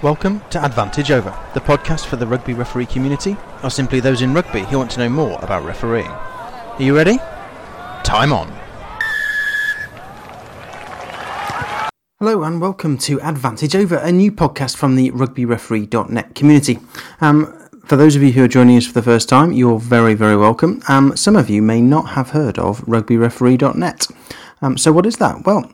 Welcome to Advantage Over, the podcast for the rugby referee community, or simply those in rugby who want to know more about refereeing. Are you ready? Time on. Hello and welcome to Advantage Over, a new podcast from the RugbyReferee.net community. For those of you who are joining us for the first time, you're very, very welcome. Some of you may not have heard of RugbyReferee.net. So what is that? Well,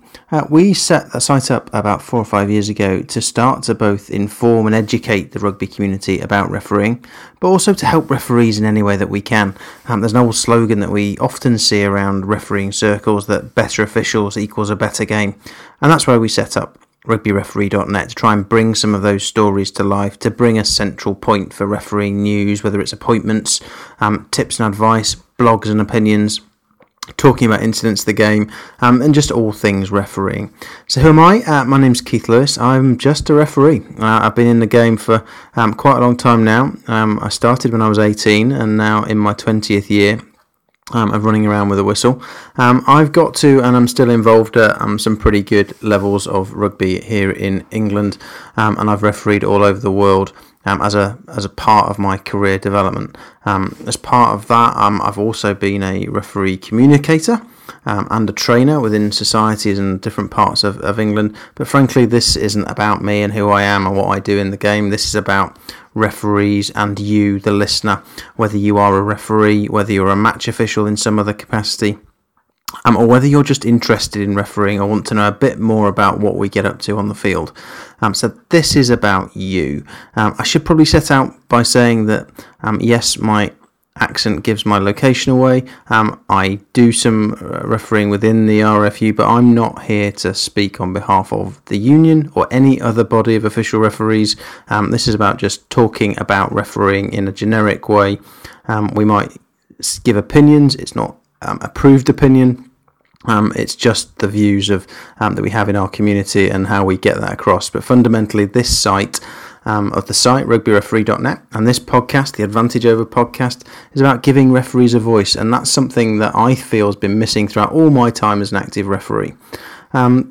we set the site up about 4 or 5 years ago to start to both inform and educate the rugby community about refereeing, but also to help referees in any way that we can. There's an old slogan that we often see around refereeing circles that better officials equals a better game, and that's why we set up RugbyReferee.net to try and bring some of those stories to life, to bring a central point for refereeing news, whether it's appointments, tips and advice, blogs and opinions, talking about incidents of the game, and just all things refereeing. So who am I? My name's Keith Lewis. I'm just a referee. I've been in the game for quite a long time now. I started when I was 18 and now in my 20th year of running around with a whistle. I've got to, and I'm still involved at some pretty good levels of rugby here in England, and I've refereed all over the world. As a part of my career development. As part of that, I've also been a referee communicator and a trainer within societies and different parts of England. But frankly, this isn't about me and who I am and what I do in the game. This is about referees and you, the listener, whether you are a referee, whether you're a match official in some other capacity, or whether you're just interested in refereeing or want to know a bit more about what we get up to on the field. So this is about you. I should probably set out by saying that, yes, my accent gives my location away. I do some refereeing within the RFU, but I'm not here to speak on behalf of the union or any other body of official referees. This is about just talking about refereeing in a generic way. We might give opinions. It's not approved opinion. It's just the views of that we have in our community and how we get that across. But fundamentally, this site of the site rugbyreferee.net and this podcast, the Advantage Over podcast, is about giving referees a voice, and that's something that I feel has been missing throughout all my time as an active referee.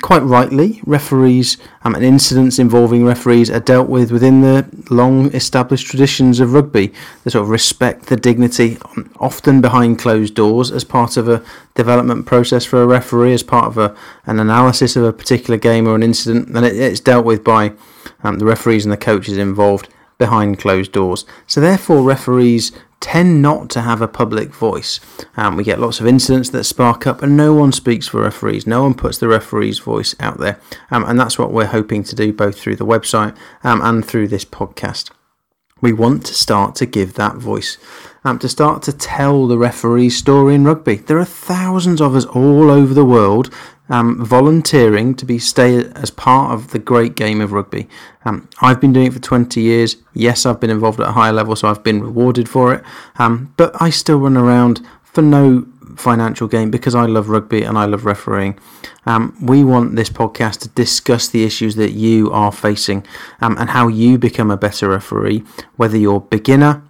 Quite rightly, referees and incidents involving referees are dealt with within the long-established traditions of rugby. They sort of respect the dignity, often behind closed doors, as part of a development process for a referee, as part of an analysis of a particular game or an incident, and it's dealt with by the referees and the coaches involved behind closed doors. So therefore, referees tend not to have a public voice. We get lots of incidents that spark up and no one speaks for referees. No one puts the referee's voice out there. And that's what we're hoping to do, both through the website and through this podcast. We want to start to give that voice, to start to tell the referee's story in rugby. There are thousands of us all over the world volunteering to stay as part of the great game of rugby. I've been doing it for 20 years. Yes, I've been involved at a higher level, so I've been rewarded for it. But I still run around for no financial gain because I love rugby and I love refereeing. We want this podcast to discuss the issues that you are facing and how you become a better referee, whether you're a beginner,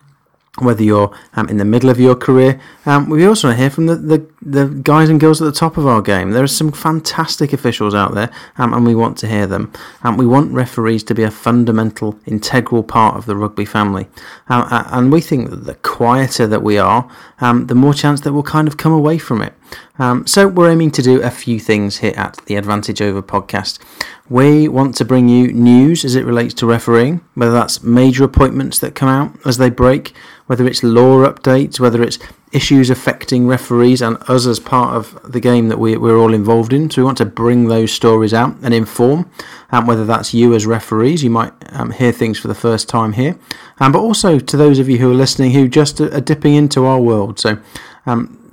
whether you're in the middle of your career. We also hear from the guys and girls at the top of our game. There are some fantastic officials out there, and we want to hear them. We want referees to be a fundamental, integral part of the rugby family. And we think that the quieter that we are, the more chance that we'll kind of come away from it. So we're aiming to do a few things here at the Advantage Over podcast. We want to bring you news as it relates to refereeing, whether that's major appointments that come out as they break, whether it's law updates, whether it's issues affecting referees and us as part of the game that we're all involved in. So we want to bring those stories out and inform, whether that's you as referees, you might hear things for the first time here, but also to those of you who are listening who just are dipping into our world. So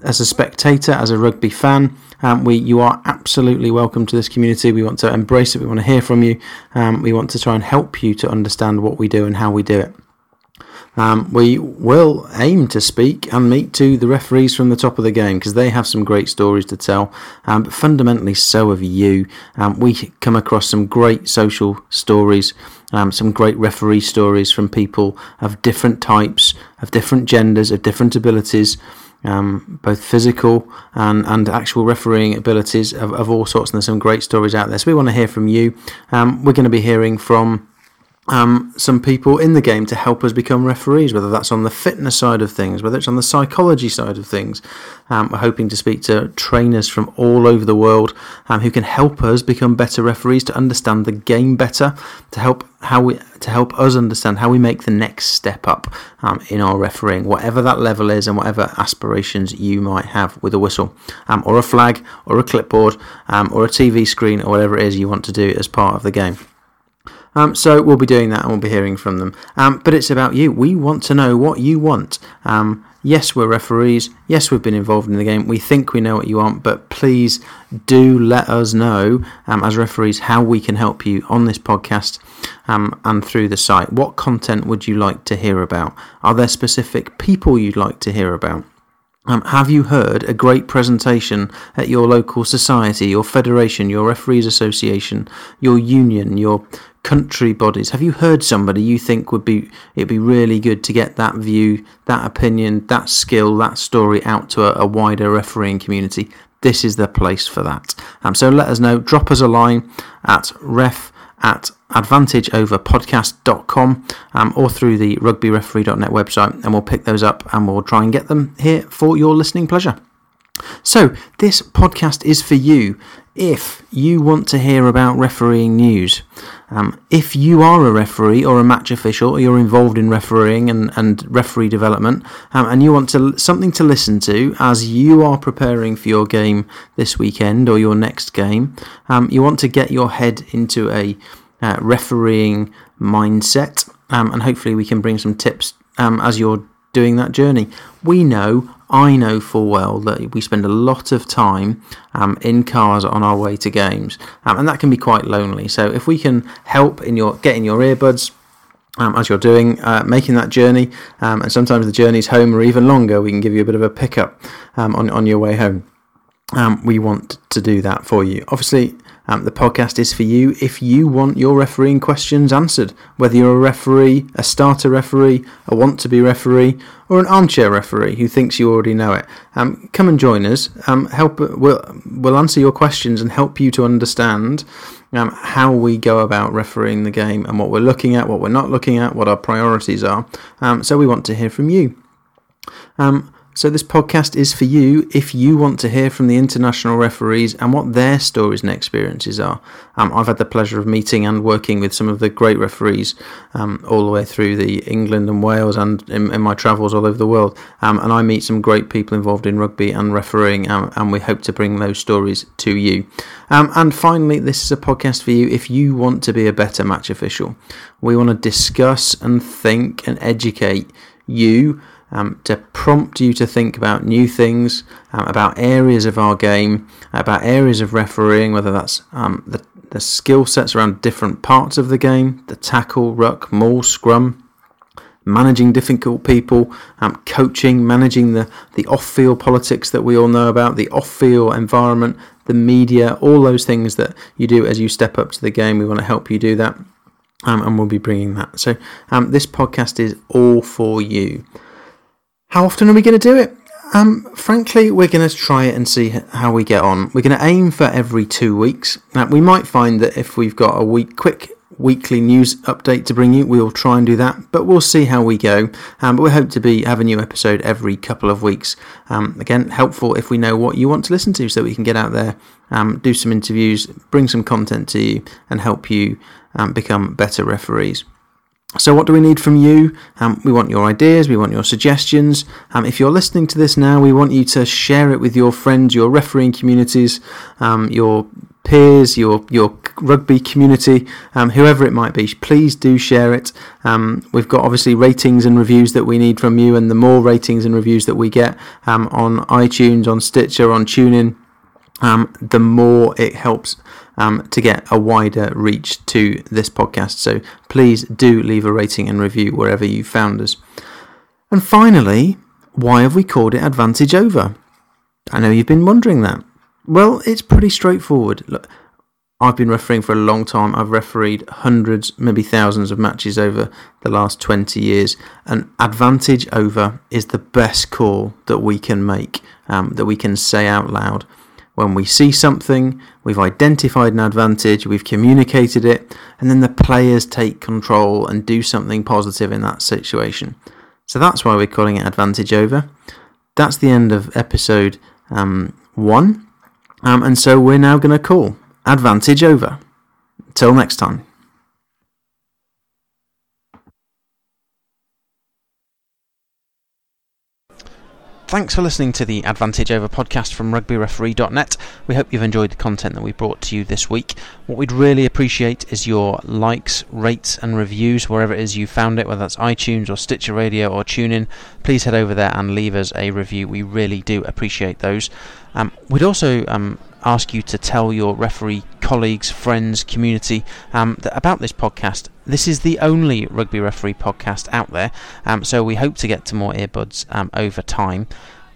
as a spectator, as a rugby fan, you are absolutely welcome to this community. We want to embrace it. We want to hear from you. We want to try and help you to understand what we do and how we do it. We will aim to speak and meet to the referees from the top of the game because they have some great stories to tell, but fundamentally so have you. We come across some great social stories, some great referee stories from people of different types, of different genders, of different abilities, both physical and actual refereeing abilities of all sorts, and there's some great stories out there. So we want to hear from you. We're going to be hearing from some people in the game to help us become referees, whether that's on the fitness side of things, whether it's on the psychology side of things. We're hoping to speak to trainers from all over the world who can help us become better referees, to understand the game better, to help us understand how we make the next step up in our refereeing, whatever that level is and whatever aspirations you might have with a whistle or a flag or a clipboard or a TV screen or whatever it is you want to do as part of the game. So we'll be doing that and we'll be hearing from them. But it's about you. We want to know what you want. Yes, we're referees. Yes, we've been involved in the game. We think we know what you want, but please do let us know as referees how we can help you on this podcast and through the site. What content would you like to hear about? Are there specific people you'd like to hear about? Have you heard a great presentation at your local society, your federation, your referees association, your union, your country bodies? Have you heard somebody you think it'd be really good to get that view, that opinion, that skill, that story out to a wider refereeing community? This is the place for that. So let us know. Drop us a line at ref@advantageoverpodcast.com or through the RugbyReferee.net website, and we'll pick those up and we'll try and get them here for your listening pleasure. So this podcast is for you if you want to hear about refereeing news. If you are a referee or a match official, or you're involved in refereeing and referee development, and you want something to listen to as you are preparing for your game this weekend or your next game, you want to get your head into a refereeing mindset, and hopefully we can bring some tips as you're doing that journey. I know full well that we spend a lot of time in cars on our way to games, and that can be quite lonely. So if we can help in your earbuds as you're making that journey, and sometimes the journeys home are even longer, we can give you a bit of a pickup on your way home. We want to do that for you. Obviously, the podcast is for you if you want your refereeing questions answered, whether you're a referee, a starter referee, a want-to-be referee, or an armchair referee who thinks you already know it. Come and join us. We'll answer your questions and help you to understand how we go about refereeing the game and what we're looking at, what we're not looking at, what our priorities are. So we want to hear from you. So this podcast is for you if you want to hear from the international referees and what their stories and experiences are. I've had the pleasure of meeting and working with some of the great referees all the way through the England and Wales and in my travels all over the world. And I meet some great people involved in rugby and refereeing, and we hope to bring those stories to you. And finally, this is a podcast for you if you want to be a better match official. We want to discuss and think and educate you, to prompt you to think about new things, about areas of our game, about areas of refereeing, whether that's the skill sets around different parts of the game, the tackle, ruck, maul, scrum, managing difficult people, coaching, managing the off-field politics that we all know about, the off-field environment, the media, all those things that you do as you step up to the game. We want to help you do that, and we'll be bringing that. So this podcast is all for you. How often are we going to do it? Frankly, we're going to try it and see how we get on. We're going to aim for every 2 weeks. Now, we might find that if we've got quick weekly news update to bring you, we'll try and do that, but we'll see how we go. But we hope to have a new episode every couple of weeks. Again, helpful if we know what you want to listen to so that we can get out there, do some interviews, bring some content to you, and help you become better referees. So what do we need from you? We want your ideas, we want your suggestions. If you're listening to this now, we want you to share it with your friends, your refereeing communities, your peers, your rugby community, whoever it might be. Please do share it. We've got obviously ratings and reviews that we need from you, and the more ratings and reviews that we get on iTunes, on Stitcher, on TuneIn, the more it helps to get a wider reach to this podcast. So please do leave a rating and review wherever you found us. And finally, why have we called it Advantage Over? I know you've been wondering that. Well, it's pretty straightforward. Look, I've been refereeing for a long time. I've refereed hundreds, maybe thousands of matches over the last 20 years. And Advantage Over is the best call that we can make, that we can say out loud. when we see something, we've identified an advantage, we've communicated it, and then the players take control and do something positive in that situation. So that's why we're calling it Advantage Over. That's the end of episode 1. And so we're now going to call Advantage Over. Until next time. Thanks for listening to the Advantage Over podcast from RugbyReferee.net. We hope you've enjoyed the content that we brought to you this week. What we'd really appreciate is your likes, rates and reviews, wherever it is you found it, whether that's iTunes or Stitcher Radio or TuneIn. Please head over there and leave us a review. We really do appreciate those. We'd also ask you to tell your referee colleagues, friends, community about this podcast. This is the only Rugby Referee podcast out there, so we hope to get to more earbuds over time.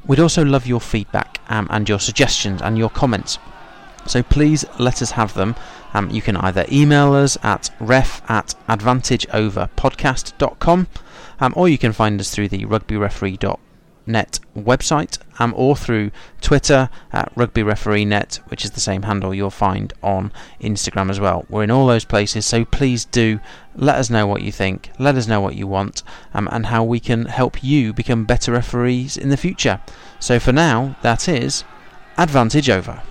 We'd also love your feedback and your suggestions and your comments. So please let us have them. You can either email us at ref@advantageoverpodcast.com, or you can find us through the rugbyreferee.net website, or through Twitter at RugbyReferee.net, which is the same handle you'll find on Instagram as well. We're in all those places, so please do let us know what you think, let us know what you want, and how we can help you become better referees in the future. So for now, that is Advantage Over.